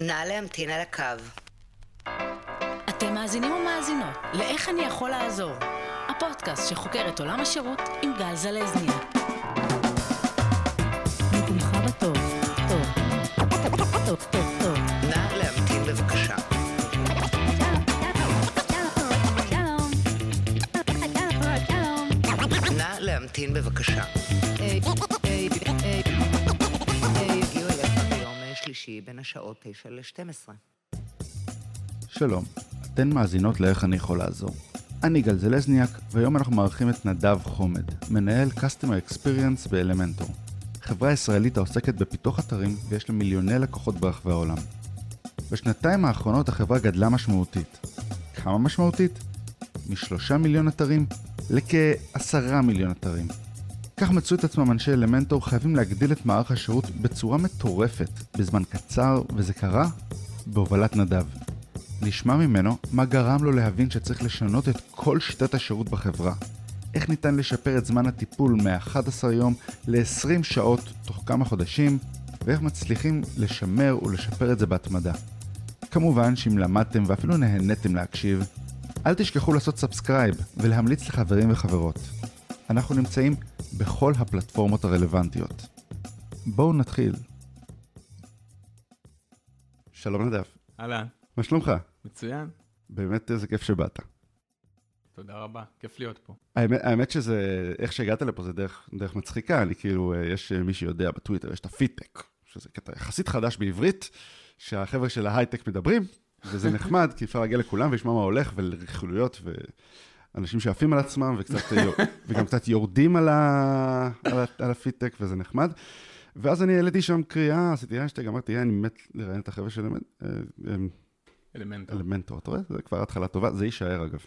נא להמתין על הקו. אתם מאזינים ומאזינות לאיך אני יכול לעזור, הפודקאסט שחוקר את עולם השירות עם גל זלזניאק. נתמחה בטוב, טוב. נא להמתין בבקשה. נא להמתין בבקשה. בין השעות 9 ל-12. שלום, אתן מאזינות לאיך אני יכול לעזור. אני גל זלזניאק, והיום אנחנו מארחים את נדב חומד, מנהל Customer Experience באלמנטור, חברה ישראלית העוסקת בפיתוח אתרים ויש לה מיליוני לקוחות ברחבי העולם. בשנתיים האחרונות החברה גדלה משמעותית. כמה משמעותית? מ3 מיליון אתרים לכ10 מיליון אתרים. כך מצאו את עצמם אנשי אלמנטור חייבים להגדיל את מערך השירות בצורה מטורפת בזמן קצר, וזה קרה בהובלת נדב. נשמע ממנו מה גרם לו להבין שצריך לשנות את כל שיטת השירות בחברה, איך ניתן לשפר את זמן הטיפול מ-11 יום ל-20 שעות תוך כמה חודשים, ואיך מצליחים לשמר ולשפר את זה בהתמדה. כמובן שאם למדתם ואפילו נהניתם להקשיב, אל תשכחו לעשות סאבסקרייב ולהמליץ לחברים וחברות. אנחנו נמצאים בכל הפלטפורמות הרלוונטיות. בואו נתחיל. שלום נדב. אהלן. מה שלומך? מצוין. באמת איזה כיף שבאת. תודה רבה, כיף להיות פה. האמת שזה, איך שהגעת לפה זה דרך מצחיקה, אני כאילו, יש מי שיודע בטוויטר, יש את הפידבק, שזה קטע יחסית חדש בעברית, שהחבר'ה של ההייטק מדברים, וזה נחמד, כי אפשר להגיע לכולם וישמע מה הולך ולרכילויות ו... אנשים שעפים על עצמם וגם קצת יורדים על הפידבק, וזה נחמד. ואז אני העליתי שם קריאה, עשיתי אשטג, אמרתי, אני מת לראיין את החבר'ה של אלמנטור. אתה רואה? זה כבר התחלה טובה, זה יישאר אגב.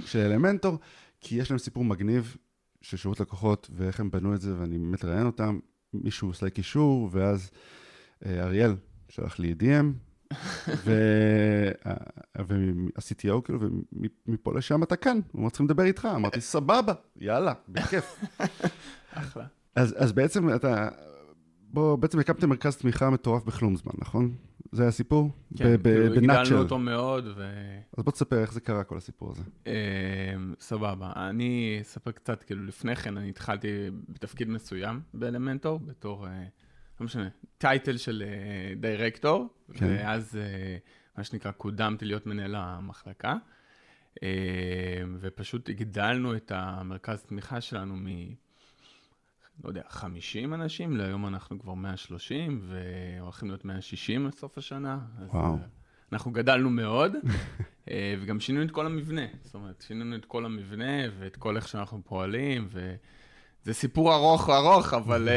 של אלמנטור, כי יש להם סיפור מגניב של שירות לקוחות, ואיך הם בנו את זה, ואני מת לראיין אותם. מישהו עושה לי קישור, ואז אריאל שלח לי DM, ועשיתי אוקל, ומפה לשם אתה כאן, ואומר, צריכים לדבר איתך, אמרתי, סבבה, יאללה, בכיף. אחלה. אז בעצם אתה, בוא, בעצם הקמתם מרכז תמיכה מטורף בכלום זמן, נכון? זה היה סיפור? כן, הגדלנו אותו מאוד. אז בוא תספר איך זה קרה, כל הסיפור הזה. סבבה, אני אספר קצת, כאילו לפני כן, אני התחלתי בתפקיד מסוים באלמנטור, בתור... לא משנה, טייטל של דירקטור, כן. ואז מה שנקרא, קודמתי להיות מנהל המחלקה, ופשוט הגדלנו את המרכז תמיכה שלנו לא יודע, 50 אנשים, להיום אנחנו כבר 130, והולכים להיות 160 עד סוף השנה, אז אנחנו גדלנו מאוד, וגם שינינו את כל המבנה, זאת אומרת, שינינו את כל המבנה, ואת כל איך שאנחנו פועלים, זה סיפור ארוך, אבל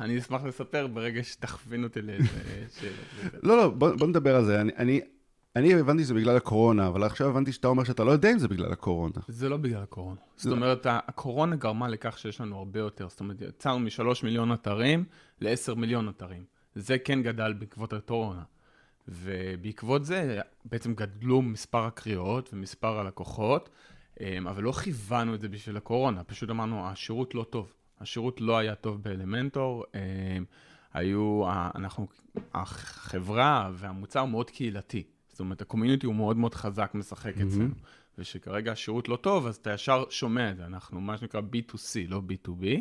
אני אשמח לספר ברגע שתכווין אותי לשאלה. לא, בוא נדבר על זה. אני הבנתי שזה בגלל הקורונה, אבל עכשיו הבנתי שאתה אומר שאתה לא יודע אם זה בגלל הקורונה. זה לא בגלל הקורונה. זאת אומרת, הקורונה גרמה לכך שיש לנו הרבה יותר. זאת אומרת, יצאנו מ3 מיליון אתרים ל10 מיליון אתרים. זה כן גדל בעקבות הקורונה. ובעקבות זה בעצם גדלו מספר הקריאות ומספר הלקוחות, אבל לא חיוונו את זה בשביל הקורונה, פשוט אמרנו, השירות לא טוב. השירות לא היה טוב באלמנטור, החברה והמוצר מאוד קהילתי, זאת אומרת, הקומיוניטי הוא מאוד מאוד חזק, משחק אצלנו, ושכרגע השירות לא טוב, אז אתה ישר שומע את זה, אנחנו מה שנקרא B2C, לא B2B,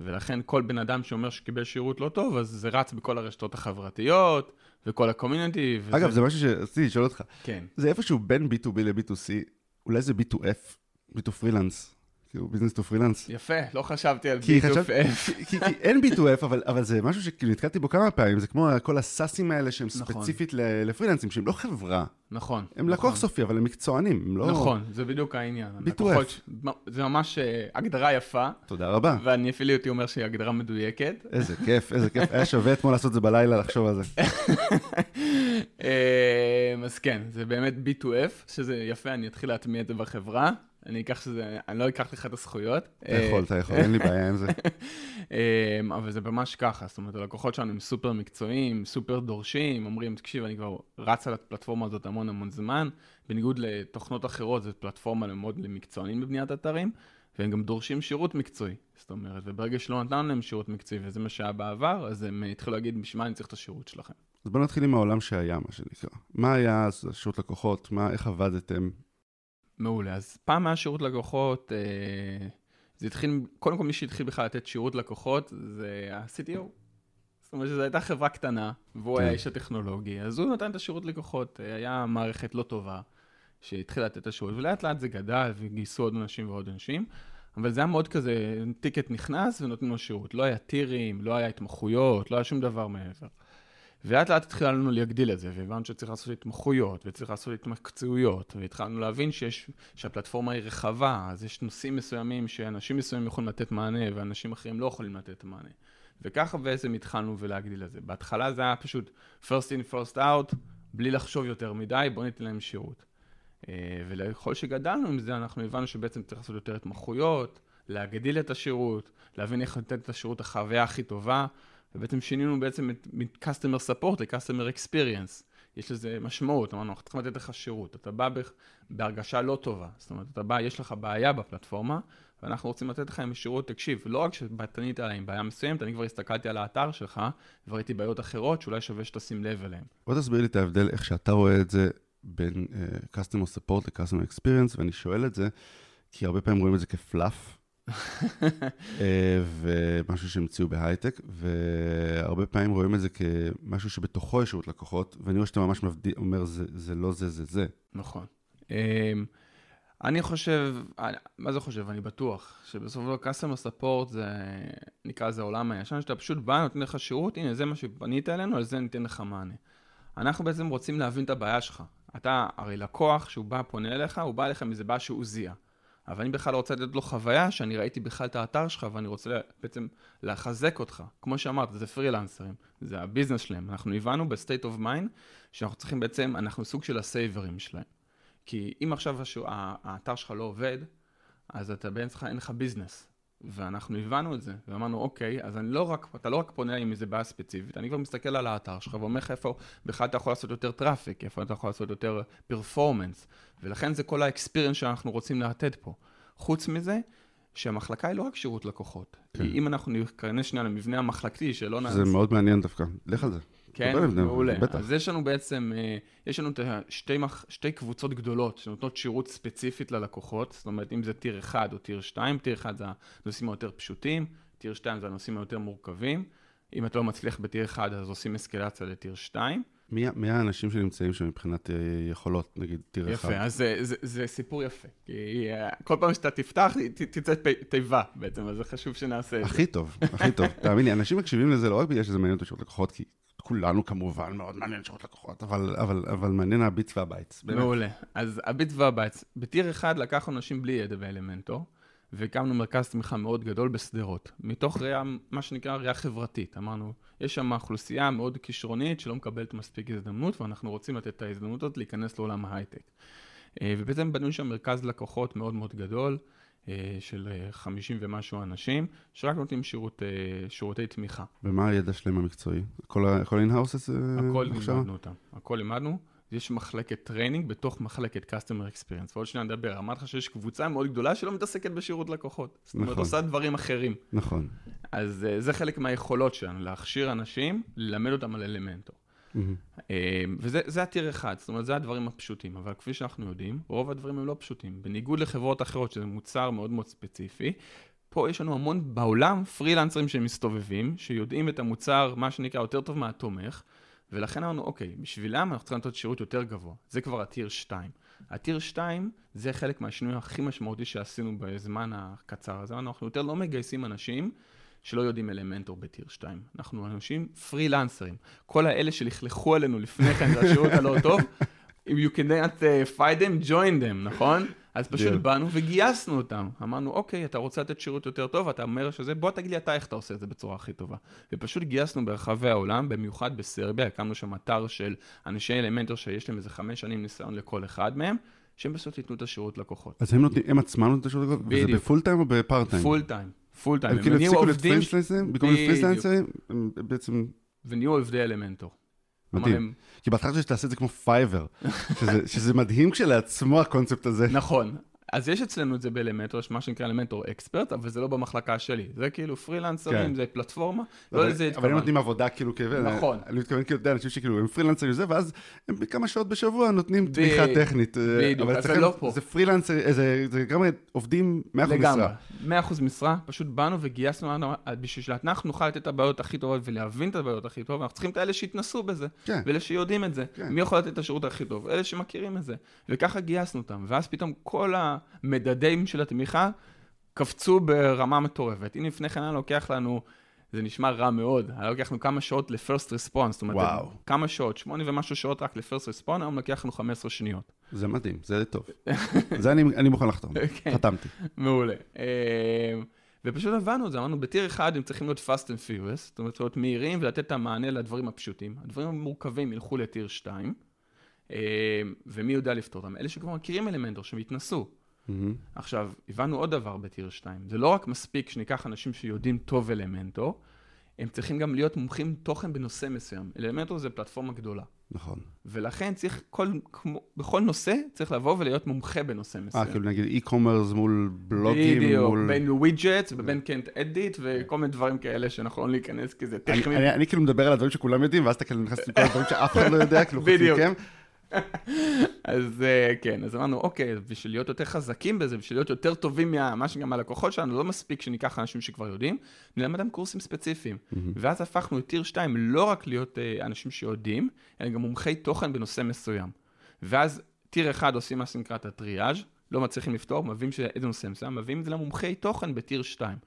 ולכן כל בן אדם שאומר שקיבל שירות לא טוב, אז זה רץ בכל הרשתות החברתיות, וכל הקומיוניטי. אגב, זה משהו שרציתי לשאול אותך. כן. זה איפשהו בין B2B ל-B2C, אולי זה B2F, B2 פרילנס, כאילו ביזנס טו פרילנס. יפה, לא חשבתי על B2F. כי אין B2F, אבל זה משהו שנתקלתי בו כמה פעמים, זה כמו כל הסאסים האלה שהם ספציפית לפרילנסים, שהם לא חברה. נכון. הם לקוח סופי, אבל הם מקצוענים, הם לא... נכון, זה בדיוק העניין. B2F. זה ממש הגדרה יפה. תודה רבה. ואני אפילו אותי אומר שהיא הגדרה מדויקת. איזה כיף. היה שווה אתמול לעשות זה בלילה, לחשוב על זה. אז כן, זה באמת B2F, שזה יפה, אני אתחיל להטמיע את זה בחברה, אני לא אקח לך את הזכויות. אתה יכול, אין לי בעיה עם זה. אבל זה ממש ככה, זאת אומרת, הלקוחות שלנו הם סופר מקצועיים, סופר דורשים, אומרים, תקשיב, אני כבר רץ על הפלטפורמה הזאת המון זמן, בניגוד לתוכנות אחרות, זו פלטפורמה מאוד למקצוענים בבניית אתרים, והם גם דורשים שירות מקצועי, זאת אומרת, וברגע שלא נתנו להם שירות מקצועי, וזה מה שהיה בעבר, אז הם התחילו להגיד, בשביל מה אני צריך את השירות שלכם. אז בואו נתחיל עם העולם שהיה, מה שנקרא. מה היה אז שירות לקוחות? איך עבדתם? מעולה. אז פעם מה שירות לקוחות, זה התחיל, קודם כל מי שהתחיל בכלל לתת שירות לקוחות, זה ה-CTO. זאת אומרת שזו הייתה חברה קטנה, והוא היה איש הטכנולוגי, אז הוא נתן את השירות לקוחות, היה מערכת לא טובה, שהתחילה לתת את השירות, ולאט לאט זה גדל, וגייסו עוד אנשים ועוד אנשים, אבל זה היה מאוד כזה, טיקט נכנס ונותנים לו שירות, לא היה טירים, לא היה התמחויות, לא היה שום דבר מעבר. ולאט לאט התחילנו להגדיל את זה, והבנו שצריך לעשות התמחויות, וצריך לעשות התמקצעויות, והתחלנו להבין שהפלטפורמה היא רחבה, אז יש נושאים מסוימים שאנשים מסוימים יכולים לתת מענה, ואנשים אחרים לא יכולים לתת מענה. וככה בעצם התחלנו ולהגדיל את זה. בהתחלה זה היה פשוט first in first out, בלי לחשוב יותר מדי, בוא ניתן להם שירות. ולכל שגדלנו עם זה, אנחנו הבנו שבעצם צריך לעשות יותר התמחויות, להגדיל את השירות, להבין איך לתת את השירות החוויה הכי טובה, ובעצם שינינו בעצם מ-customer support ל-customer experience. יש לזה משמעות, אמרנו, אנחנו צריכים לתת לך שירות, אתה בא בהרגשה לא טובה, זאת אומרת, אתה בא, יש לך בעיה בפלטפורמה, ואנחנו רוצים לתת לך עם שירות, תקשיב, לא רק שתנית עליהם בעיה מסוימת, אני כבר הסתכלתי על האתר שלך, וראיתי בעיות אחרות שאולי שווה שתשים לב אליהם. בוא תסביר לי את ההבדל, איך שאתה רואה את זה בין customer support ל-customer experience, ואני שואל את זה, כי הרבה פעמים רואים את זה כפלאף, ומשהו שהמציאו בהייטק, והרבה פעמים רואים את זה כמשהו שבתוכו יש שירות לקוחות, ואני רואה שאתה ממש אומר, זה לא זה, זה זה. נכון. אני חושב, מה זה חושב? אני בטוח שבסוף לא customer support זה, נקרא לזה העולם הישן, שאתה פשוט בא, נותן לך שירות, הנה זה מה שבנית אלינו, על זה ניתן לך מענה. אנחנו בעצם רוצים להבין את הבעיה שלך. אתה הרי לקוח שהוא בא, פונה אליך, הוא בא אליך מזה בעיה שהוא זיהה. אבל אני בכלל רוצה לתת לו חוויה שאני ראיתי בכלל את האתר שלך, ואני רוצה בעצם לחזק אותך. כמו שאמרת, זה פרילנסרים, זה הביזנס שלהם. אנחנו הבנו בסטייט אוף מיינד, שאנחנו צריכים בעצם, אנחנו סוג של הסייברים שלהם. כי אם עכשיו האתר שלך לא עובד, אז אתה בעצם שלך, אין לך ביזנס. ואנחנו הבנו את זה, ואמרנו, אוקיי, אז אתה לא רק פונה עם איזה בעיה ספציפית, אני כבר מסתכל על האתר שלך, ואומר לך איפה בכלל אתה יכול לעשות יותר טראפיק, איפה אתה יכול לעשות יותר פרפורמנס, ולכן זה כל האקספיריינס שאנחנו רוצים לתת פה. חוץ מזה, שהמחלקה היא לא רק שירות לקוחות. כן. אם אנחנו נקרנה שנייה למבנה המחלקתי, שלא נעשה... זה מאוד מעניין דווקא, לך על זה. כן, מעולה. אז יש לנו בעצם, יש לנו שתי קבוצות גדולות שנותנות שירות ספציפית ללקוחות, זאת אומרת, אם זה טיר 1 או טיר 2, טיר 1 זה הנושאים היותר פשוטים, טיר 2 זה הנושאים היותר מורכבים, אם אתה לא מצליח בטיר 1, אז עושים אסקלציה לטיר 2. מי האנשים שנמצאים שמבחינת יכולות, נגיד, טיר 1? יפה, אז זה סיפור יפה, כי כל פעם שאתה תפתח, תצא תיבה בעצם, אז זה חשוב שנעשה את זה. הכי טוב, הכי טוב. תאמיני, אנשים מקשיבים לזה לא רק בגלל שזה מעניין שירות לקוחות, כי כולנו כמובן מאוד מעניין שירות לקוחות, אבל מעניין הביץ והבייץ. מעולה. אז הביץ והבייץ. בטיר אחד לקחנו אנשים בלי ידע באלמנטור, והקמנו מרכז תמיכה מאוד גדול בסדרות. מתוך ראייה, מה שנקרא ראייה חברתית. אמרנו, יש שם אוכלוסייה מאוד כישרונית שלא מקבלת מספיק הזדמנות, ואנחנו רוצים לתת את ההזדמנות להיכנס לעולם ההייטק. ובעצם בנו שם מרכז לקוחות מאוד מאוד גדול, של 50 ומשהו אנשים, שרק נותנים שירותי תמיכה. ומה הידע שלהם המקצועי? כל אין-האוסס? הכל לימדנו אותם. הכל לימדנו. יש מחלקת טריינינג בתוך מחלקת customer experience. ועוד שנייה נדבר, אמרת לך שיש קבוצה מאוד גדולה שלא מתעסקת בשירות לקוחות. זאת אומרת, עושה דברים אחרים. נכון. אז זה חלק מהיכולות שלנו, להכשיר אנשים, ללמד אותם על אלמנטור. וזה הטיר אחד, זאת אומרת, זה הדברים הפשוטים, אבל כפי שאנחנו יודעים, רוב הדברים הם לא פשוטים. בניגוד לחברות אחרות, שזה מוצר מאוד מאוד ספציפי, פה יש לנו המון בעולם פרילנסרים שמסתובבים, שיודעים את המוצר, מה שנקרא, יותר טוב מהתומך, ולכן אמרנו, אוקיי, בשבילם אנחנו צריכים לתת שירות יותר גבוה. זה כבר הטיר 2. הטיר 2 זה חלק מהשינוי הכי משמעותי שעשינו בזמן הקצר הזה. אנחנו יותר לא מגייסים אנשים, שלא יודעים אלמנטור בטיר 2. אנחנו אנשים פרילנסרים. כל האלה שלכלכו עלינו לפני כן, זה השירות הלא טוב, if you cannot fight them, join them, נכון? אז פשוט באנו וגייסנו אותם. אמרנו, אוקיי, אתה רוצה לתת שירות יותר טוב, אתה אומר שזה, בוא תגיד לי אתה איך אתה עושה את זה בצורה הכי טובה. ופשוט גייסנו ברחבי העולם, במיוחד בסרביה, הקמנו שם אתר של אנשי אלמנטור, שיש להם איזה 5 שנים ניסיון לכל אחד מהם, שהם בסוף ייתנו את השירות לקוחות. אז הם עצמם נותנים את השירות לקוחות? וזה בפול טיים או בפארט טיים? פול טיים. פול טיים, הם נהיו עובדים... בקום לפריסלנסרים, הם בעצם... ונהיו עובדי אלמנטור. מדהים. כי בהתחלה שתעשה את זה כמו פייבר, שזה מדהים כשלעצמו הקונספט הזה. נכון. אז יש אצלנו את זה באלמנטור, יש מה שנקרא אלמנטור אקספרט, אבל זה לא במחלקה שלי. זה כאילו פרילנסרים, זה פלטפורמה, לא לזה התכוון. אבל הם נותנים עבודה כאילו כיוון. נכון. אני מתכוון כאילו, די, אנשים שכאילו הם פרילנסרים וזה, ואז הם בכמה שעות בשבוע נותנים תמיכה טכנית. בדיוק, אז זה לא פה. זה פרילנסרים, זה גם עובדים 100% משרה. לגמרי, 100% משרה, פשוט באנו וגייסנו, בשביל שאנחנו נוכל לתת את הבעיות הכי טובות ולהבין את הבעיות הכי טובות, אנחנו צריכים את האלה שהתנסו בזה, ואלה שיודעים את זה. מי יכול לתת את השירות הכי טוב? אלה שמכירים את זה. וככה גייסנו אותם, ואז פתאום כל המדדים של התמיכה קפצו ברמה מטורפת. הנה לפני כן היה לוקח לנו, זה נשמע רע מאוד, היה לוקח לנו כמה שעות לפרסט רספונס, זאת אומרת, כמה שעות, 8 ומשהו שעות רק לפרסט רספונס, היום לוקח לנו 15 שניות. זה מדהים, זה טוב. זה אני מוכן לחתום, חתמתי. מעולה. ופשוט הבנו את זה, אמרנו, בתיר אחד הם צריכים להיות fast and furious, זאת אומרת, להיות מהירים ולתת את המענה לדברים הפשוטים. הדברים המורכבים ילכו לתיר 2, ומי יודע לפתור אותם? אלה שכבר מכירים אלמנטור, שמתנסו. עכשיו, הבנו עוד דבר בתיר 2. זה לא רק מספיק שניקח אנשים שיודעים טוב אלמנטור, הם צריכים גם להיות מומחים תוכן בנושא מסוים. אלמנטור זה פלטפורמה גדולה. נכון. ולכן צריך, בכל נושא צריך לבוא ולהיות מומחה בנושא מסוים. כאילו נגיד אי-קומרס מול בלוגים, בדיוק, בין ווידג'טס ובין קנט אדיט וכל מיני דברים כאלה שאנחנו לא ניכנס כזה טכני. אני כאילו מדבר על הדברים שכולם יודעים, ואז אתה כאילו נכנס לכל הדברים שאף אחד לא יודע, כאילו חוץ מכם. אז כן, אז אמרנו, אוקיי, בשביל להיות יותר חזקים בזה, בשביל להיות יותר טובים מה שגם הלקוחות שלנו, לא מספיק שניקח אנשים שכבר יודעים, נלמדם קורסים ספציפיים. ואז הפכנו את תיר 2 לא רק להיות אנשים שיודעים, אלא גם מומחי תוכן בנושא מסוים. ואז תיר 1 עושים מה שנקרא את הטריאז', לא מצליחים לפתור, מביאים שאיזה נושא מסוים, מביאים את זה למומחי תוכן בתיר 2.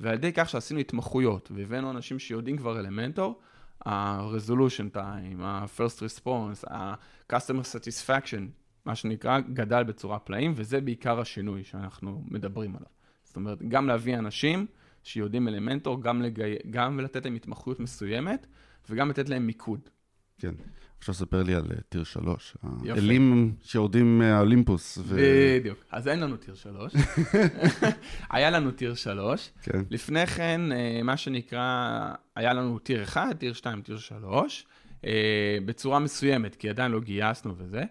ועל ידי כך שעשינו התמחויות, והבאנו אנשים שיודעים כבר אלמנטור, ה-resolution time, ה-first response, ה-customer satisfaction, מה שנקרא, גדל בצורה פלאים, וזה בעיקר השינוי שאנחנו מדברים עליו. זאת אומרת, גם להביא אנשים שיודעים אלמנטור, גם לתת להם התמחויות מסוימת, וגם לתת להם מיקוד. כן. עכשיו ספר לי על תיר 3. האלים שיורדים מהאולימפוס. בדיוק. אז אין לנו תיר 3. היה לנו תיר 3. לפני כן, מה שנקרא, היה לנו תיר 1, תיר 2, תיר 3, בצורה מסוימת, כי עדיין לא גייסנו וזה,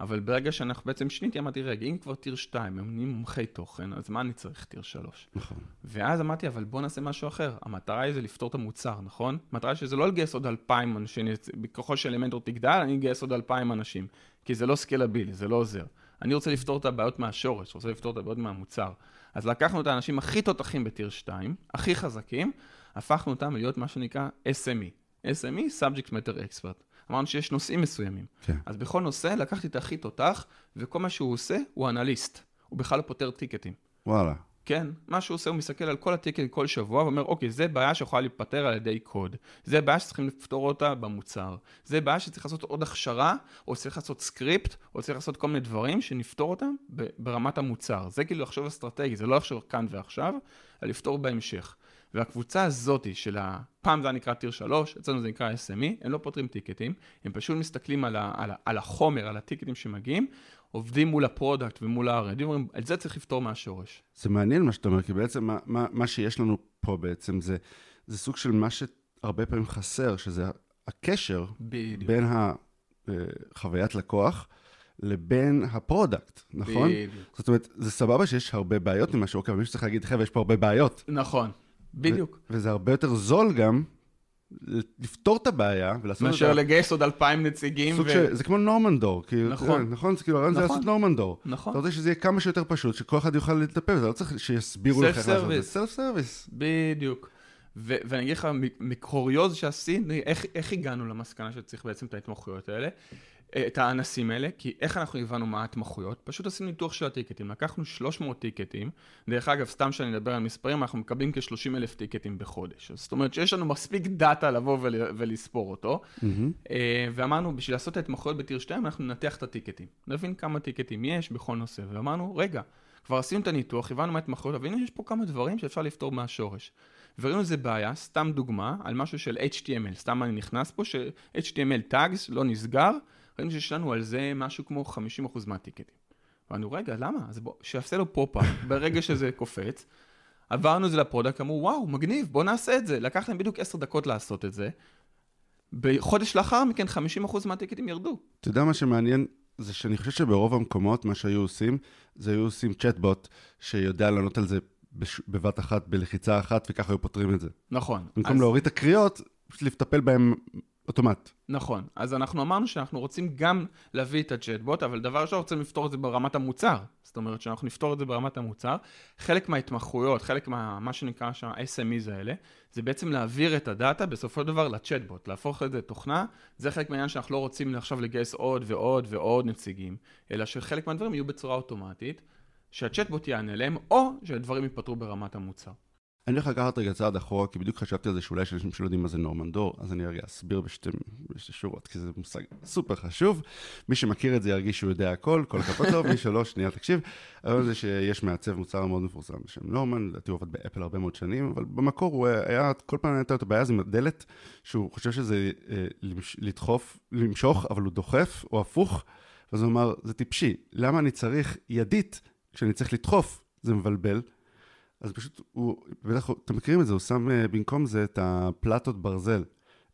אבל ברגע שאנחנו בעצם שניתי, אמרתי, רגע, אם כבר תיר 2, הם מומחי תוכן, אז מה אני צריך תיר 3? נכון. ואז אמרתי, אבל בוא נעשה משהו אחר. המטרה היא זה לפתור את המוצר, נכון? המטרה היא שזה לא לגייס עוד 2,000 אנשים, בכוחו של אלמנטור תגדל, אני אגייס עוד 2,000 אנשים, כי זה לא סקלבילי, זה לא עוזר. אני רוצה לפתור את הבעיות מהשורש, רוצה לפתור את הבעיות מהמוצר. אז לקחנו את האנשים הכי תותחים בתיר 2, הכי חזקים, הפכנו אותם להיות מה שנקרא SME. SME, Subject Matter Expert. אמרנו שיש נושאים מסוימים. אז בכל נושא לקחתי את הכי תותח, וכל מה שהוא עושה הוא אנליסט. הוא בכלל לא פותר טיקטים. וואלה. כן, מה שהוא עושה הוא מסתכל על כל הטיקט כל שבוע, ואומר, אוקיי, זה בעיה שיכולה להיפטר על ידי קוד. זה בעיה שצריכים לפתור אותה במוצר. זה בעיה שצריך לעשות עוד הכשרה, או צריך לעשות סקריפט, או צריך לעשות כל מיני דברים שנפתור אותם ברמת המוצר. זה כאילו לחשוב אסטרטגי, זה לא לחשוב כאן ועכשיו, אלא לפתור בהמשך. והקבוצה הזאת של הפעם זה נקרא תיר 3, אצלנו זה נקרא SME, הם לא פותרים טיקטים, הם פשוט מסתכלים על החומר, על הטיקטים שמגיעים, עובדים מול הפרודקט ומול ה-R&D, אומרים, את זה צריך לפתור מהשורש. זה מעניין מה שאתה אומר, כי בעצם מה שיש לנו פה בעצם, זה סוג של מה שהרבה פעמים חסר, שזה הקשר בין חוויית לקוח, לבין הפרודקט, נכון? זאת אומרת, זה סבבה שיש הרבה בעיות ממה שאוקיי, אבל מישהו צריך להגיד, חבר'ה, יש פה הרבה בעיות. נכון. בדיוק. וזה הרבה יותר זול גם לפתור את הבעיה ולעשות את זה. מאשר לגייס עוד 2,000 נציגים. זה כמו נורמנדור. נכון. נכון, זה כאילו הרעיון זה לעשות נורמנדור. נכון. אתה רוצה שזה יהיה כמה שיותר פשוט, שכל אחד יוכל לטפל, זה לא צריך שיסבירו לך. סלף סרוויס. בדיוק. ואני אגיד לך, מקוריוז שעשיתי, איך הגענו למסקנה שצריך בעצם את ההתמחויות האלה, את האנסים האלה, כי איך אנחנו הבנו מה התמחויות? פשוט עשינו ניתוח של הטיקטים, לקחנו 300 טיקטים, דרך אגב, סתם שאני אדבר על מספרים, אנחנו מקבלים כ-30,000 טיקטים בחודש. זאת אומרת שיש לנו מספיק דאטה לבוא ולספור אותו, ואמרנו, בשביל לעשות את ההתמחויות בתיר 2, אנחנו נתח את הטיקטים, נבין כמה טיקטים יש בכל נושא, ואמרנו, רגע, כבר עשינו את הניתוח, הבנו מה התמחויות, אבל הנה יש פה כמה דברים שאפשר לפתור מהשורש. וראינו איזה בעיה, סתם דוגמה, על משהו של HTML, סתם אני נכנס פה, ש-HTML tags לא נסגר, ראינו שיש לנו על זה משהו כמו 50% מהטיקטים. ואנו, רגע, למה? אז שיעשה לו פופ-אפ, ברגע שזה קופץ, עברנו את זה לפרודקט, אמרו, וואו, מגניב, בוא נעשה את זה. לקח להם בדיוק 10 דקות לעשות את זה. בחודש לאחר מכן, 50% מהטיקטים ירדו. אתה יודע מה שמעניין? זה שאני חושב שברוב המקומות מה שהיו עושים, זה היו עושים צ'טבוט שיודע לענות על זה בבת אחת, בלחיצה אחת, וככה היו פותרים את זה. נכון. במקום אז... להוריד את הקריאות, לפטפל בהם אוטומט. נכון. אז אנחנו אמרנו שאנחנו רוצים גם להביא את הצ'טבוט, אבל דבר שאנחנו רוצים לפתור את זה ברמת המוצר. זאת אומרת שאנחנו נפתור את זה ברמת המוצר. חלק מההתמחויות, חלק מה שנקרא שה-SMEs האלה, זה בעצם להעביר את הדאטה בסופו של דבר לצ'טבוט, להפוך את זה תוכנה. זה חלק מהעניין שאנחנו לא רוצים עכשיו לגייס עוד ועוד ועוד נציגים, אלא שחלק מהדברים יהיו בצורה אוטומטית, שהצ'טבוט יענה להם, או שהדברים ייפתרו ברמת המוצר. אני הולך לקחת רגע צעד אחורה, כי בדיוק חשבתי על זה שאולי יש אנשים שלא יודעים מה זה נורמנדור, אז אני ארגע אסביר בשתי שורות, כי זה מושג סופר חשוב. מי שמכיר את זה ירגיש שהוא יודע הכל, כל הכבוד לו, מי שלא, שנייה תקשיב. היום זה שיש מעצב מוצר מאוד מפורסם בשם נורמן, הוא עובד באפל הרבה מאוד שנים, אבל במקור הוא היה, כל פעם הייתה את הבעיה, זה מדלת, שהוא חושב שזה לדחוף, למשוך, אבל הוא דוחף, או הפוך, אז הוא אמר, זה טיפשי, למה אני צריך ידית, כשאני צריך לדחוף, זה מבלבל. אז פשוט, בטח, אתם מכירים את זה, הוא שם במקום זה את הפלטות ברזל,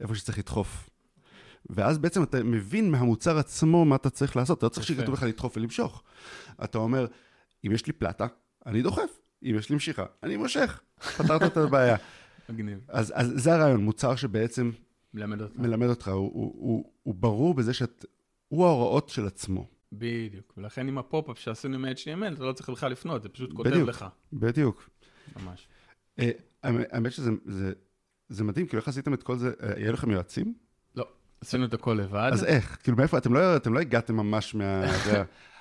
איפה שצריך לדחוף. ואז בעצם אתה מבין מהמוצר עצמו מה אתה צריך לעשות, אתה לא צריך שכתוב לך לדחוף ולמשוך. אתה אומר, אם יש לי פלטה, אני דוחף. אם יש לי משיכה, אני מושך. פתרת את הבעיה. מגניב. אז זה הרעיון, מוצר שבעצם מלמד אותך. הוא ברור בזה שהוא ההוראות של עצמו. בדיוק, ולכן עם הפופ-אפ שעשינו מ-HTML, אתה לא צריך לך לפנות, זה פשוט כותב לך. בדיוק. ממש. האמת שזה מדהים, כאילו איך עשיתם את כל זה, היה לכם יועצים? לא, עשינו את הכל לבד. אז איך? כאילו מאיפה, אתם לא הגעתם ממש מה...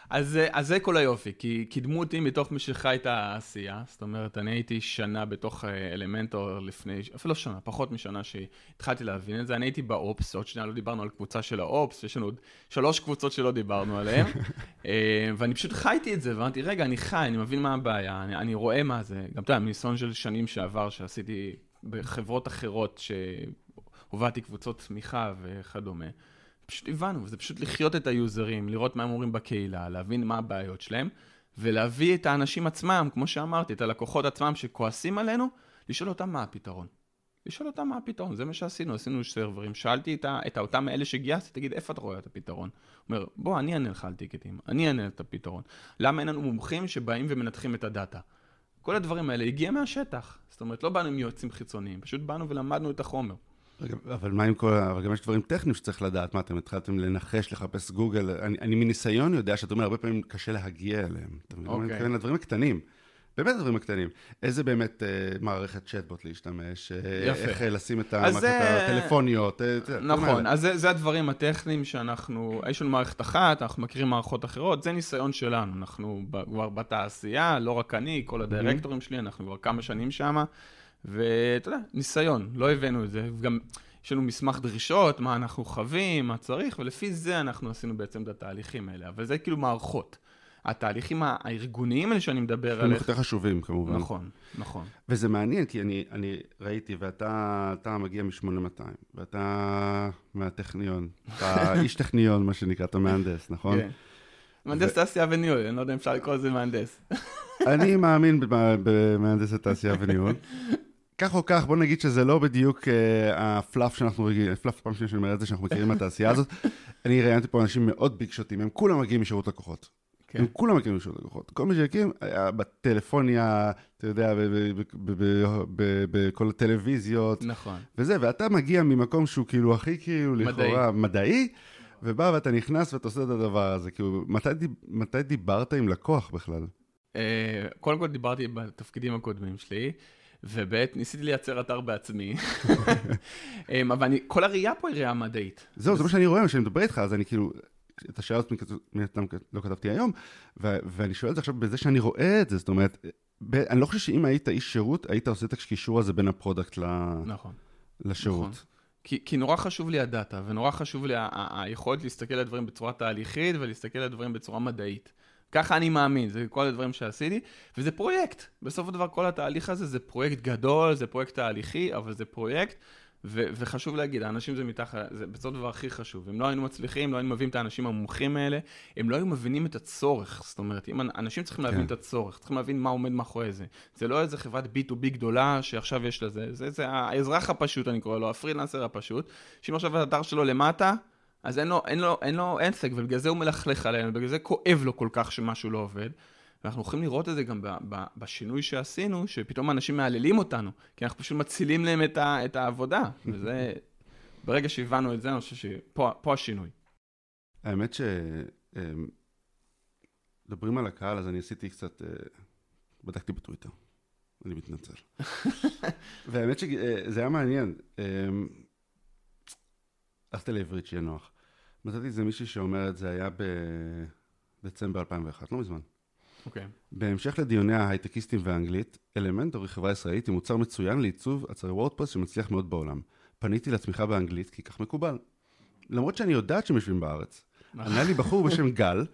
אז זה כל היופי, כי קידמו אותי מתוך מי שחי את העשייה, זאת אומרת, אני הייתי שנה בתוך אלמנטור לפני, אפילו שנה, פחות משנה שהתחלתי להבין את זה, אני הייתי באופס, עוד שנייה לא דיברנו על קבוצה של האופס, יש לנו עוד 3 קבוצות שלא דיברנו עליהן, ואני פשוט חייתי את זה, ואמרתי, רגע, אני חי, אני מבין מה הבעיה, אני רואה מה זה, גם אתה, מניסיון של שנים שעבר שעשיתי בחברות אחרות, שהובלתי קבוצות תמיכה וכדומה, פשוט הבנו, זה פשוט לחיות את היוזרים, לראות מה הם אומרים בקהילה, להבין מה הבעיות שלהם, ולהביא את האנשים עצמם, כמו שאמרתי, את הלקוחות עצמם שכועסים עלינו, לשאול אותם מה הפתרון. זה מה שעשינו, עשינו סרברים, שאלתי את אותם אלה שגייסתי, תגיד, איפה אתה רואה את הפתרון? הוא אומר, בוא, אני אענה לך על טיקטים, אני אענה את הפתרון. למה אין לנו מומחים שבאים ומנתחים את הדאטה? כל הדברים האלה הגיע מהשטח, זאת אומרת, לא באנו עם יועצים חיצוניים, פשוט באנו ולמדנו את החומר. אבל מה עם כל, אבל גם יש דברים טכניים שצריך לדעת, מה אתם התחלתם לנחש, לחפש גוגל, אני מניסיון יודע שאתה אומר, הרבה פעמים קשה להגיע אליהם, אתה מבין, אני מתכוון לדברים הקטנים, באמת הדברים הקטנים, איזה באמת מערכת צ'טבוט להשתמש, איך לשים את הטלפוניות, נכון, אז זה הדברים הטכניים שאנחנו, יש לנו מערכת אחת, אנחנו מכירים מערכות אחרות, זה ניסיון שלנו, אנחנו כבר בתעשייה, לא רק אני, כל הדירקטורים שלי, אנחנו כבר כמה שנים שמה, ואתה יודע, ניסיון, לא הבאנו את זה, וגם יש לנו מסמך דרישות, מה אנחנו חווים, מה צריך, ולפי זה אנחנו עשינו בעצם את התהליכים האלה, אבל זה כאילו מערכות. התהליכים הארגוניים האלה שאני מדבר עליהם. יותר חשובים כמובן. נכון, נכון. וזה מעניין, כי אני ראיתי, ואתה מגיע מ-8200, ואתה מהטכניון, אתה איש טכניון, מה שנקרא, אתה מהנדס, נכון? כן. מהנדס תעשייה וניהול, אני לא יודע אם אפשר לקרוא את זה מהנדס. אני מאמין במהנדסת תעשייה וניהול. כך או כך, בוא נגיד שזה לא בדיוק הפלאף שאנחנו רגילים, הפלאף פעם שני שאני אומר את זה, שאנחנו מכירים מהתעשייה הזאת. אני ראיינתי פה אנשים מאוד ביקשוטים, הם כולם מגיעים משירות לקוחות. הם כולם מגיעים משירות לקוחות. כל מי שהקים היה בטלפוניה, אתה יודע, בכל הטלוויזיות. נכון. וזה, ואתה מגיע ממקום שהוא כאילו הכי כאילו לכאורה מדעי, ובא ואתה נכנס ואתה עושה את הדבר הזה. כאילו, מתי דיברת עם לקוח בכלל? קודם כל דיברתי בתפקידים הקודמים שלי, ובעת ניסיתי לייצר אתר בעצמי, אבל כל הראייה פה היא ראייה מדעית. זהו, זה מה שאני רואה, כשאני מדבר איתך, אז אני כאילו, את השאלות לא כתבתי היום, ואני שואל את זה עכשיו בזה שאני רואה את זה, זאת אומרת, אני לא חושב שאם היית איש שירות, היית עושה את הקישור הזה בין הפרודקט לשירות. כי נורא חשוב לי הדאטה, ונורא חשוב לי היכולת להסתכל על הדברים בצורה תהליכית, ולהסתכל על הדברים בצורה מדעית. ככה אני מאמין, זה כל הדברים שעשיתי, וזה פרויקט. בסוף הדבר, כל התהליך הזה זה פרויקט גדול, זה פרויקט תהליכי, אבל זה פרויקט, וחשוב להגיד, האנשים זה מתחת, זה בסוף הדבר הכי חשוב. אם לא היינו מצליחים, לא היינו מבינים את האנשים המומחים האלה, הם לא היו מבינים את הצורך. זאת אומרת, אם אנשים צריכים להבין את הצורך, צריכים להבין מה עומד מאחורי זה. זה לא איזה חברת B2B גדולה שעכשיו יש לזה. זה האזרח הפשוט, אני קורא לו, הפרילנסר הפשוט, שאם עכשיו האתר שלו למטה, אז אין לו אינסק, ובגלל זה הוא מלכלך עלינו, בגלל זה כואב לו כל כך שמשהו לא עובד. ואנחנו יכולים לראות את זה גם בשינוי שעשינו, שפתאום האנשים מעללים אותנו, כי אנחנו פשוט מצילים להם את העבודה. וזה, ברגע שהבנו את זה, אני חושב שפה השינוי. האמת ש... מדברים על הקהל, אז אני עשיתי קצת... בדקתי בטוויטר. אני מתנצל. והאמת שזה היה מעניין. עשת לעברית שיהיה נוח. מצאתי איזה מישהי שאומרת, זה היה בדצמבר 2001, לא מזמן. אוקיי. בהמשך לדיוני ההייטקיסטים והאנגלית, אלמנטור היא חברה ישראלית עם מוצר מצוין לעיצוב אתרי וורדפרס שמצליח מאוד בעולם. פניתי לצמיחה באנגלית כי כך מקובל. למרות שאני יודעת שהם יושבים בארץ. ענה לי בחור בשם גל,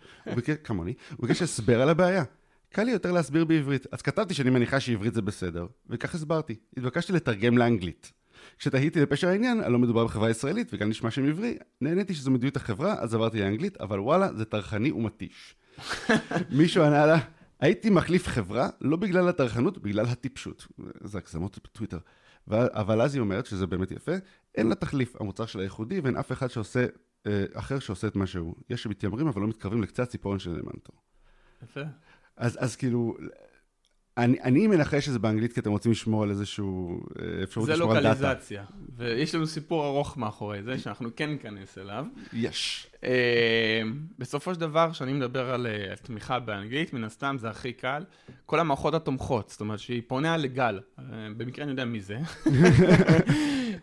כמוני, הוא ביקש להסבר על הבעיה. קל לי יותר להסביר בעברית, אז כתבתי שאני מניחה שעברית זה בסדר, וכך הסברתי. התבקשתי לתרגם לאנגלית. כשתהיתי לפשר העניין, אני לא מדובר בחברה ישראלית, וגם נשמע שם עברי, נהניתי שזו מדיניות החברה, אז עברתי לאנגלית, אבל וואלה, זה טרחני ומתיש. מישהו ענה לה, הייתי מחליף חברה, לא בגלל הטרחנות, בגלל הטיפשות. זה הגזמות בטוויטר. אבל אז היא אומרת שזה באמת יפה, אין לה תחליף, המוצר שלה ייחודי, ואין אף אחד שעושה אחר שעושה את משהו. יש שמתיימרים, אבל לא מתקרבים לקצה הציפורן של אלמנטור. יפה. אז כאילו, אני מנחש שזה באנגלית, כי אתם רוצים לשמור על איזשהו אפשרות לשמור על דאטה. זה לוקליזציה, ויש לנו סיפור ארוך מאחורי זה, שאנחנו כן ניכנס אליו. יש. בסופו של דבר, שאני מדבר על תמיכה באנגלית, מן הסתם זה הכי קל, כל המערכות התומכות, זאת אומרת שהיא פונה לגל, במקרה אני יודע מי זה,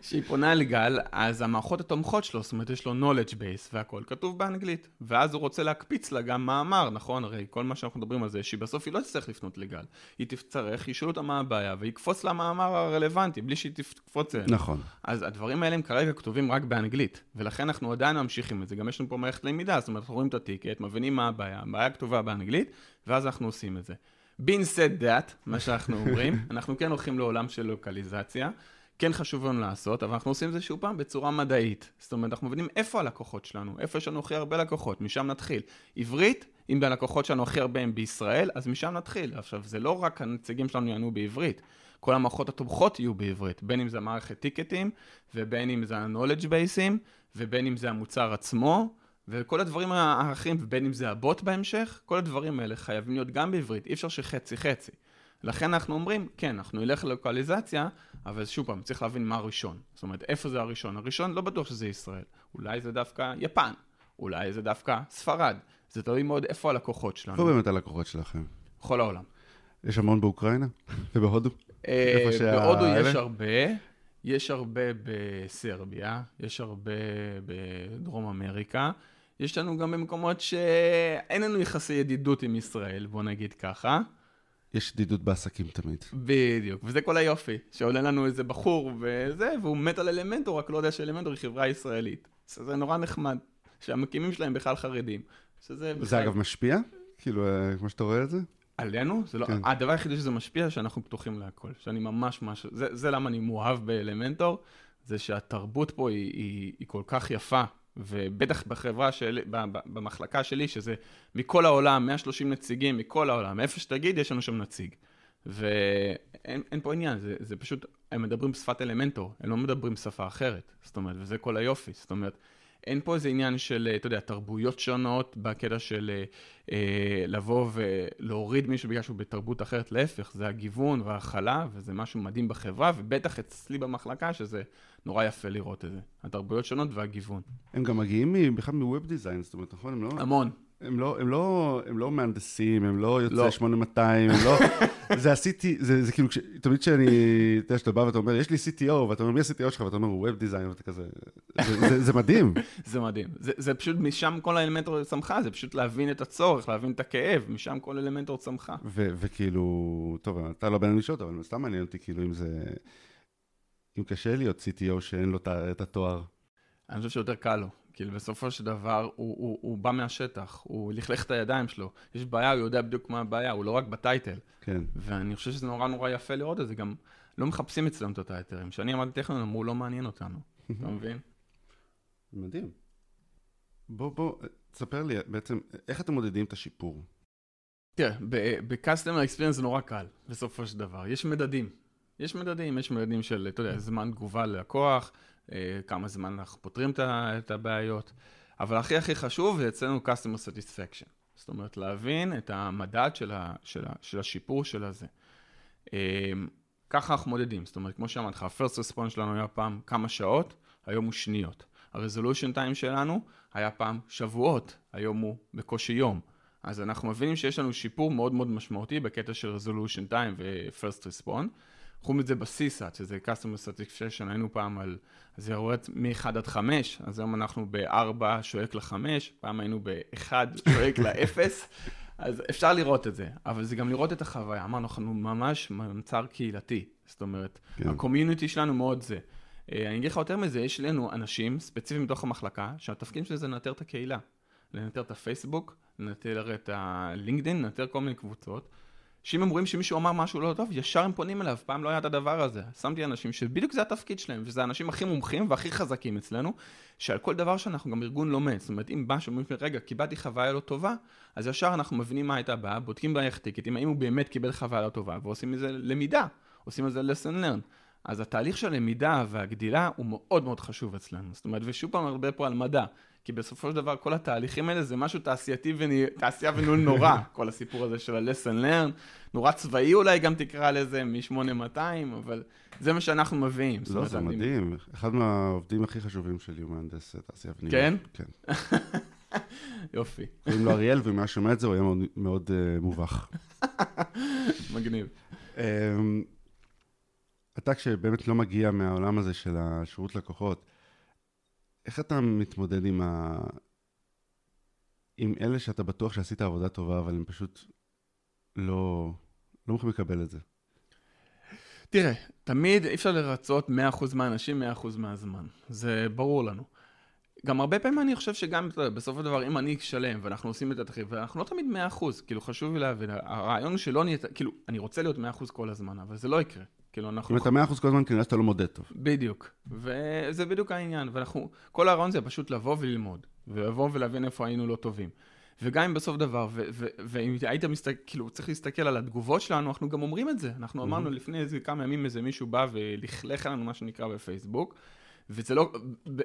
שהיא פונה לגל, אז המערכות התומכות שלו, זאת אומרת, יש לו knowledge base והכל כתוב באנגלית, ואז הוא רוצה להקפיץ לה גם מאמר, נכון? הרי כל מה שאנחנו מדברים על זה, שבסוף היא לא תצטרך לפנות לגל, היא תצטרך, היא שאלו אותה מה הבעיה, והיא קפוץ לה מאמר הרלוונטי, בלי שהיא תקפוץ אלינו. נכון. אז הדברים האלה הם כרגע כתובים רק באנגלית, ולכן אנחנו עדיין ממשיכים את זה, גם יש לנו פה מערכת למידה, זאת אומרת, אנחנו רואים את הטיקט, מבינים מה הבעיה, הבעיה כתובה באנגלית, ואז אנחנו עושים את זה. Being said that, מה שאנחנו אומרים, אנחנו כן הולכים לעולם של לוקליזציה, כן חשוב לנו לעשות, אבל אנחנו עושים זה שוב פעם בצורה מדעית. זאת אומרת, אנחנו מבינים איפה הלקוחות שלנו, איפה יש לנו הכי הרבה לקוחות, משם נתחיל. עברית, אם הלקוחות שלנו הכי הרבה הם בישראל, אז משם נתחיל. עכשיו, זה לא רק הנציגים שלנו יענו בעברית, כל המערכות התומכות יהיו בעברית, בין אם זה מערכת טיקטים, ובין אם זה ה-knowledge base'ים, ובין אם זה המוצר עצמו, וכל הדברים האחרים, ובין אם זה הבוט בהמשך, כל הדברים האלה חייבים להיות גם בעברית, אי אפשר שחצי-חצי. לכן אנחנו אומרים, כן, אנחנו נלך ללוקליזציה, אבל שוב פעם, צריך להבין מה הראשון. זאת אומרת, איפה זה הראשון? הראשון לא בטוח שזה ישראל. אולי זה דווקא יפן, אולי זה דווקא ספרד. זה תלוי מאוד איפה הלקוחות שלנו. איפה באמת הלקוחות שלכם? בכל העולם. יש המון באוקראינה ובהודו? בהודו יש הרבה, יש הרבה בסרביה, יש הרבה בדרום אמריקה. יש לנו גם במקומות שאין לנו יחסי ידידות עם ישראל, בוא נגיד ככה. יש ידידות בעסקים תמיד. בדיוק, וזה כל היופי, שעולה לנו איזה בחור וזה, והוא מת על אלמנטור, רק לא יודע שאלמנטור היא חברה ישראלית. זה נורא נחמד, שהמקימים שלהם בכלל חרדים. זה אגב משפיע? כאילו, כמו שאתה רואה את זה? עלינו? הדבר היחיד שזה משפיע, שאנחנו פתוחים להכל. שאני ממש משהו, זה למה אני מואהב באלמנטור, זה שהתרבות פה היא כל כך יפה. ובטח בחברה שלי, במחלקה שלי, שזה מכל העולם, 130 נציגים, מכל העולם, איפה שתגיד, יש לנו שם נציג. ואין פה עניין, זה פשוט, הם מדברים בשפת אלמנטור, הם לא מדברים בשפה אחרת, זאת אומרת, וזה כל היופי, זאת אומרת, אין פה איזה עניין של, אתה יודע, תרבויות שונות, בקטע של לבוא ולהוריד מישהו בגלל שהוא בתרבות אחרת, להפך, זה הגיוון והאכלה, וזה משהו מדהים בחברה, ובטח אצלי במחלקה, שזה נורא יפה לראות את זה. התרבויות שונות והגיוון. הם גם מגיעים בכלל מווב דיזיין, זאת אומרת, נכון? המון. הם לא מהנדסים, הם לא יוצא 8200, הם לא... זה עשיתי, זה כאילו, תמיד שאני, אתה יודע, שאתה בא ואתה אומר, יש לי CTO, ואתה אומר, מי ה-CTO שלך? ואתה אומר, הוא Web Design, ואתה כזה, זה מדהים. זה מדהים. זה פשוט, משם כל האלמנטור צמחה, זה פשוט להבין את הצורך, להבין את הכאב, משם כל אלמנטור צמחה. וכאילו, טוב, אתה לא בין הנישות, אבל סתם מעניין אותי, כאילו, אם זה, אם קשה להיות CTO שאין לו את התואר. אני חושב שיותר קל לו. כאילו בסופו של דבר הוא בא מהשטח, הוא לכלך את הידיים שלו, יש בעיה, הוא יודע בדיוק מה הבעיה, הוא לא רק בטייטל. כן. ואני חושב שזה נורא נורא יפה לראות את זה, גם לא מחפשים אצלנו את הטייטרים. כשאני אמרתי טכנון, אמרו, לא מעניין אותנו. אתה מבין? מדהים. בוא, תספר לי בעצם, איך אתם מודדים את השיפור? תראה, ב-Customer Experience זה נורא קל, בסופו של דבר. יש מדדים. יש מדדים של, אתה יודע, זמן תגובה ללקוח, כמה זמן אנחנו פותרים את הבעיות, אבל הכי הכי חשוב, זה אצלנו customer satisfaction. זאת אומרת, להבין את המדד של השיפור של הזה. ככה אנחנו מודדים. זאת אומרת, כמו שאמרתי, ה-first response שלנו היה פעם כמה שעות, היום הוא שניות. ה-resolution time שלנו היה פעם שבועות, היום הוא בקושי יום. אז אנחנו מבינים שיש לנו שיפור מאוד מאוד משמעותי בקטע של resolution time ו-first response. חום מזה בסיסה, שזה customer satisfaction, היינו פעם על, זה יורד מ-1 עד 5, אז היום אנחנו ב-4 שואק ל-5, פעם היינו ב-1 שואק ל-0, אז אפשר לראות את זה, אבל זה גם לראות את החוויה, אמרנו, אנחנו ממש ממצר קהילתי, זאת אומרת, כן. הקומיוניטי שלנו מאוד זה. אני אגיד לך יותר מזה, יש לנו אנשים ספציפיים בתוך המחלקה, שהתפקיד של זה לנטר את הקהילה, לנטר את הפייסבוק, לנטר את הלינקדין, לנטר כל מיני קבוצות, שאם הם רואים שמישהו אמר משהו לא טוב, ישר הם פונים אליו, פעם לא היה את הדבר הזה. שמתי אנשים שבדיוק זה התפקיד שלהם, וזה האנשים הכי מומחים והכי חזקים אצלנו, שעל כל דבר שאנחנו גם ארגון לומד. זאת אומרת, אם משהו, רגע, קיבלתי חוויה לא טובה, אז ישר אנחנו מבינים מה הייתה הבאה, בודקים בהיכתיקטים, האם הוא באמת קיבל חוויה לא טובה, ועושים מזה למידה, עושים מזה lesson learned. אז התהליך של למידה והגדילה הוא מאוד מאוד חשוב אצלנו. זאת אומרת, ושוב פעם הרבה פה על מדע. כי בסופו של דבר כל התהליכים האלה זה משהו תעשייתי תעשייה ונול נורא, כל הסיפור הזה של ה-lesson learn, נורא צבאי אולי גם תקרא לזה מ-8200, אבל זה מה שאנחנו מביאים. לא, זה מדהים. אחד מהעובדים הכי חשובים שלי הוא מהנדס תעשייה ונול. כן? כן. יופי. קוראים לו אריאל, ומי שומע את זה הוא היה מאוד מובך. מגניב. אתה כשבאמת לא מגיע מהעולם הזה של השירות לקוחות, איך אתה מתמודד עם אלה שאתה בטוח שעשית עבודה טובה, אבל הם פשוט לא מוכנים לקבל את זה? תראה, תמיד אי אפשר לרצות 100% מהאנשים, 100% מהזמן. זה ברור לנו. גם הרבה פעמים אני חושב שגם בסוף הדבר, אם אני אשלם ואנחנו עושים את התחיל, ואנחנו לא תמיד 100%, כאילו חשוב להבין, הרעיון שלא נהיה, כאילו אני רוצה להיות 100% כל הזמן, אבל זה לא יקרה. כאילו אנחנו... אם אתה 100% כל הזמן, כנראה שאתה לא מודד טוב. בדיוק. וזה בדיוק העניין. ואנחנו, כל הרעיון זה פשוט לבוא וללמוד. ולבוא ולהבין איפה היינו לא טובים. וגם אם בסוף דבר, ואם היית מסתכל, כאילו, צריך להסתכל על התגובות שלנו, אנחנו גם אומרים את זה. אנחנו אמרנו לפני איזה כמה ימים, איזה מישהו בא ולכלך עלינו מה שנקרא בפייסבוק, וזה לא,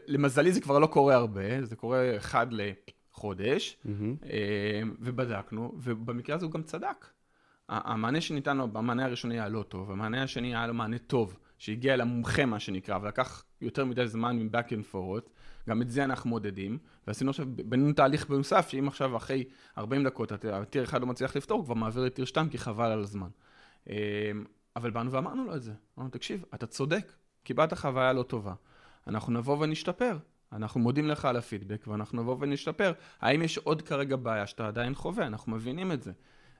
למזלי זה כבר לא קורה הרבה, זה קורה אחד לחודש, ובדקנו, ובמקרה הזה הוא גם צדק. המענה שניתן לו, המענה הראשוני היה לא טוב, המענה השני היה לו מענה טוב, שהגיע למומחה מה שנקרא, ולקח יותר מדי זמן מבק and forward, גם את זה אנחנו מודדים, ועשינו עכשיו בינינו תהליך בנוסף, שאם עכשיו אחרי 40 דקות, התיר אחד לא מצליח לפתור, הוא כבר מעביר לתיר שתם, כי חבל על הזמן. אבל באנו ואמרנו לו את זה, אמרנו, תקשיב, אתה צודק, קיבלת חוויה לא טובה, אנחנו נבוא ונשתפר, אנחנו מודים לך על הפידבק, ואנחנו נבוא ונשתפר, האם יש עוד כרגע בעיה שאתה עדיין חווה, אנחנו מבינים את זה.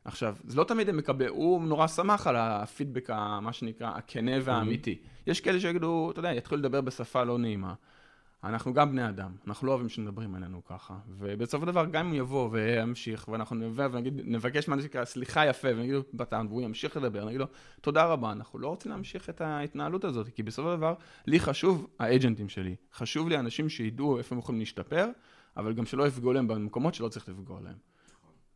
עכשיו, זה לא תמיד הם מקבל, הוא נורא שמח על הפידבק, מה שנקרא, הכנה והאמיתי. יש כאלה שיגידו, אתה יודע, יתחילו לדבר בשפה לא נעימה. אנחנו גם בני אדם, אנחנו לא אוהבים שמדברים עלינו ככה. ובסוף הדבר, גם אם יבוא וימשיך, ואנחנו נבקש מה שנקרא, סליחה יפה, ונגיד לו, בטעם, והוא ימשיך לדבר, נגיד לו, תודה רבה, אנחנו לא רוצים להמשיך את ההתנהלות הזאת, כי בסוף הדבר, לי חשוב האג'נטים שלי. חשוב לי אנשים שידעו איפה הם יכולים להשתפר, אבל גם שלא יפגעו להם במקומות שלא צריך לפגוע להם.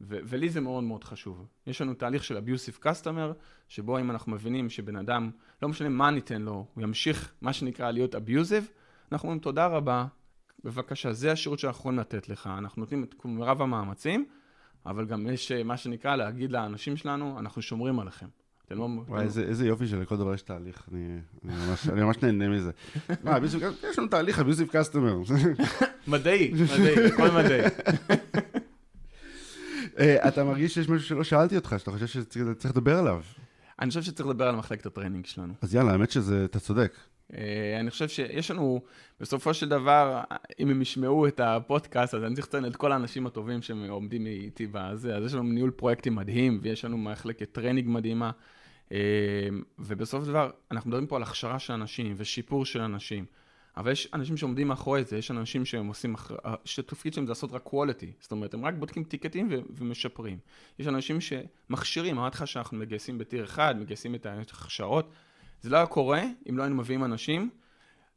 ולי זה מאוד מאוד חשוב. יש לנו תהליך של abusive customer, שבו אם אנחנו מבינים שבן אדם, לא משנה מה ניתן לו, הוא ימשיך מה שנקרא להיות abusive, אנחנו אומרים תודה רבה, בבקשה, זה השירות שאנחנו יכולים לתת לך, אנחנו נותנים את מרב המאמצים, אבל גם יש מה שנקרא להגיד לאנשים שלנו, אנחנו שומרים עליכם. איזה יופי שלכל דבר יש תהליך, אני ממש נהנה מזה. יש לנו תהליך abusive customer. מדעי, כל מדעי. אתה מרגיש שיש משהו שלא שאלתי אותך, שאתה חושב שצריך לדבר עליו? אני חושב שצריך לדבר על מחלקת הטרנינג שלנו. אז יאללה, האמת שזה, אתה צודק. אני חושב שיש לנו, בסופו של דבר, אם הם ישמעו את הפודקאסט, אז אני צריך לציין את כל האנשים הטובים שעומדים איתי בזה, אז יש לנו ניהול פרויקטים מדהים, ויש לנו מחלקת טרנינג מדהימה, ובסוף דבר, אנחנו מדברים פה על הכשרה של אנשים, ושיפור של אנשים, אבל יש אנשים שעומדים מאחורי זה, יש אנשים שהם עושים, שתפקיד שלהם זה לעשות רק quality, זאת אומרת, הם רק בודקים טיקטים ומשפרים. יש אנשים שמכשירים, אמרתי לך שאנחנו מגייסים בתיר אחד, מגייסים את ההכשרות, זה לא היה קורה אם לא היינו מביאים אנשים,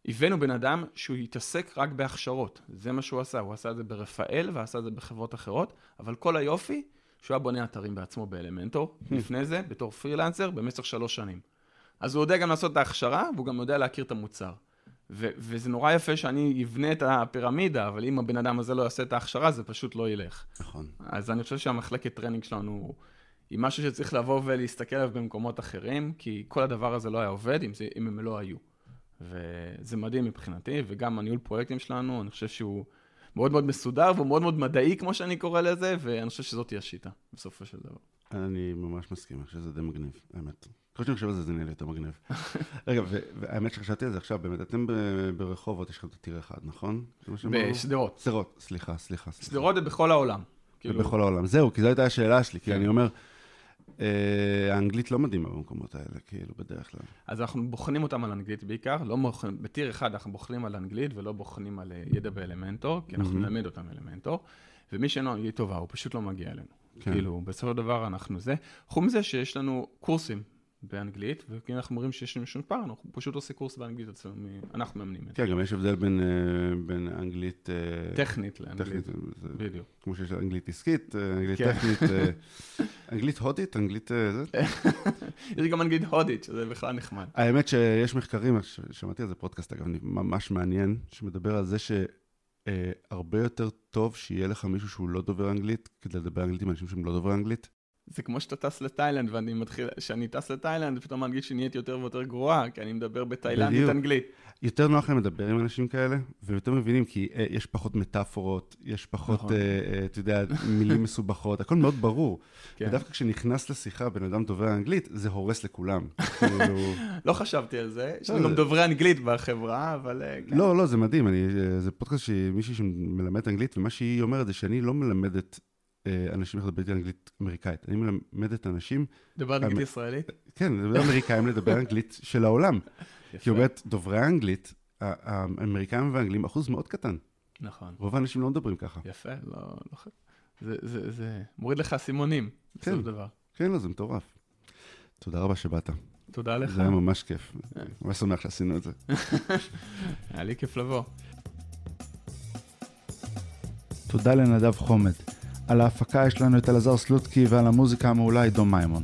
הבאנו בן אדם שהוא יתעסק רק בהכשרות, זה מה שהוא עשה, הוא עשה את זה ברפאל ועשה את זה בחברות אחרות, אבל כל היופי שהוא היה בונה אתרים בעצמו באלמנטור, לפני זה, בתור פרילנסר, במשך 3 שנים. אז הוא יודע גם לעשות את ההכשרה, והוא גם יודע להכיר את המוצר. וזה נורא יפה שאני אבנה את הפירמידה, אבל אם הבן אדם הזה לא יעשה את ההכשרה, זה פשוט לא ילך. נכון. אז אני חושב שהמחלקת טרנינג שלנו היא משהו שצריך לבוא ולהסתכל עליו במקומות אחרים, כי כל הדבר הזה לא היה עובד אם הם לא היו. וזה מדהים מבחינתי, וגם הניהול פרויקטים שלנו, אני חושב שהוא מאוד מאוד מסודר, והוא מאוד מאוד מדעי, כמו שאני קורא לזה, ואני חושב שזאת היא השיטה, בסופו של דבר. אני ממש מסכים, אני חושב שזה די מגניב, האמת. כל שאני חושב על זה, זה נהיה לי יותר מגניב. רגע, והאמת שחשבתי על זה עכשיו, באמת, אתם ברחובות, יש לכם את התיר אחד, נכון? בשדרות. שדרות, סליחה. שדרות זה בכל העולם. בכל העולם, זהו, כי זו הייתה השאלה שלי, כי אני אומר, האנגלית לא מדהימה במקומות האלה, כאילו, בדרך כלל. אז אנחנו בוחנים אותם על אנגלית בעיקר, בתיר אחד אנחנו בוחנים על אנגלית, ולא בוחנים על ידע באלמנטור, כי אנחנו נלמד אותם אלמנטור, ומי שאינו אנגלית טובה, הוא פשוט לא מגיע אלינו. כאילו, בסופו של דבר אנחנו זה. חום זה שיש לנו קורסים באנגלית, וכי אנחנו אומרים שיש לנו שום פער, אנחנו פשוט עושה קורס באנגלית עצמם, אנחנו מאמנים את זה. כן, גם יש הבדל בין אנגלית טכנית לאנגלית, בדיוק. כמו שיש אנגלית עסקית, אנגלית טכנית, אנגלית הודית, אנגלית זה. יש גם אנגלית הודית, שזה בכלל נחמד. האמת שיש מחקרים, שמעתי על זה פודקאסט, אגב, ממש מעניין, שמדבר על זה שהרבה יותר טוב שיהיה לך מישהו שהוא לא דובר אנגלית, כדי לדבר אנגלית עם אנשים שהם לא דובר אנגלית. זה כמו שאתה טס לתאילנד, כשאני טס לתאילנד, פתאום האנגלית שנהיית יותר ויותר גרועה, כי אני מדבר בתאילנדית אנגלית. יותר נוח להם לדבר עם אנשים כאלה, ויותר מבינים, כי יש פחות מטאפורות, יש פחות, אתה יודע, מילים מסובכות, הכל מאוד ברור. ודווקא כשנכנס לשיחה בן אדם דובר אנגלית, זה הורס לכולם. לא חשבתי על זה, יש לנו גם דוברי אנגלית בחברה, אבל... לא, זה מדהים, זה פודקאסט שמישהי שמלמדת אנגלית, ומה שהיא אומרת זה שאני לא מלמדת אנשים לדבר אנגלית אמריקאית. אני מלמד את האנשים... דבר אנגלית ישראלית? כן, אמריקאים לדבר אנגלית של העולם. כי אומרת, דוברי האנגלית, האמריקאים והאנגלים, אחוז מאוד קטן. נכון. רוב האנשים לא מדברים ככה. יפה, לא... זה מוריד לך סימונים, בסוף דבר. כן, זה מטורף. תודה רבה שבאת. תודה לך. זה היה ממש כיף. ממש שמח שעשינו את זה. היה לי כיף לבוא. תודה לנדב חומד. על ההפקה יש לנו את אלעזר סלוטקי, ועל המוזיקה המעולה עידו מימון.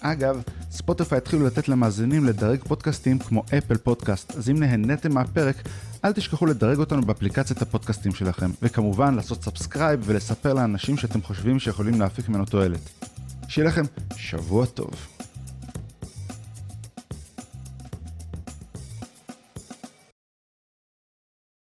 אגב, ספוטיפיי התחילו לתת למאזינים לדרג פודקאסטים כמו אפל פודקאסט, אז אם נהניתם מהפרק, אל תשכחו לדרג אותנו באפליקציית הפודקאסטים שלכם, וכמובן לעשות סאבסקרייב ולספר לאנשים שאתם חושבים שיכולים להפיק ממנו תועלת. שיהיה לכם שבוע טוב.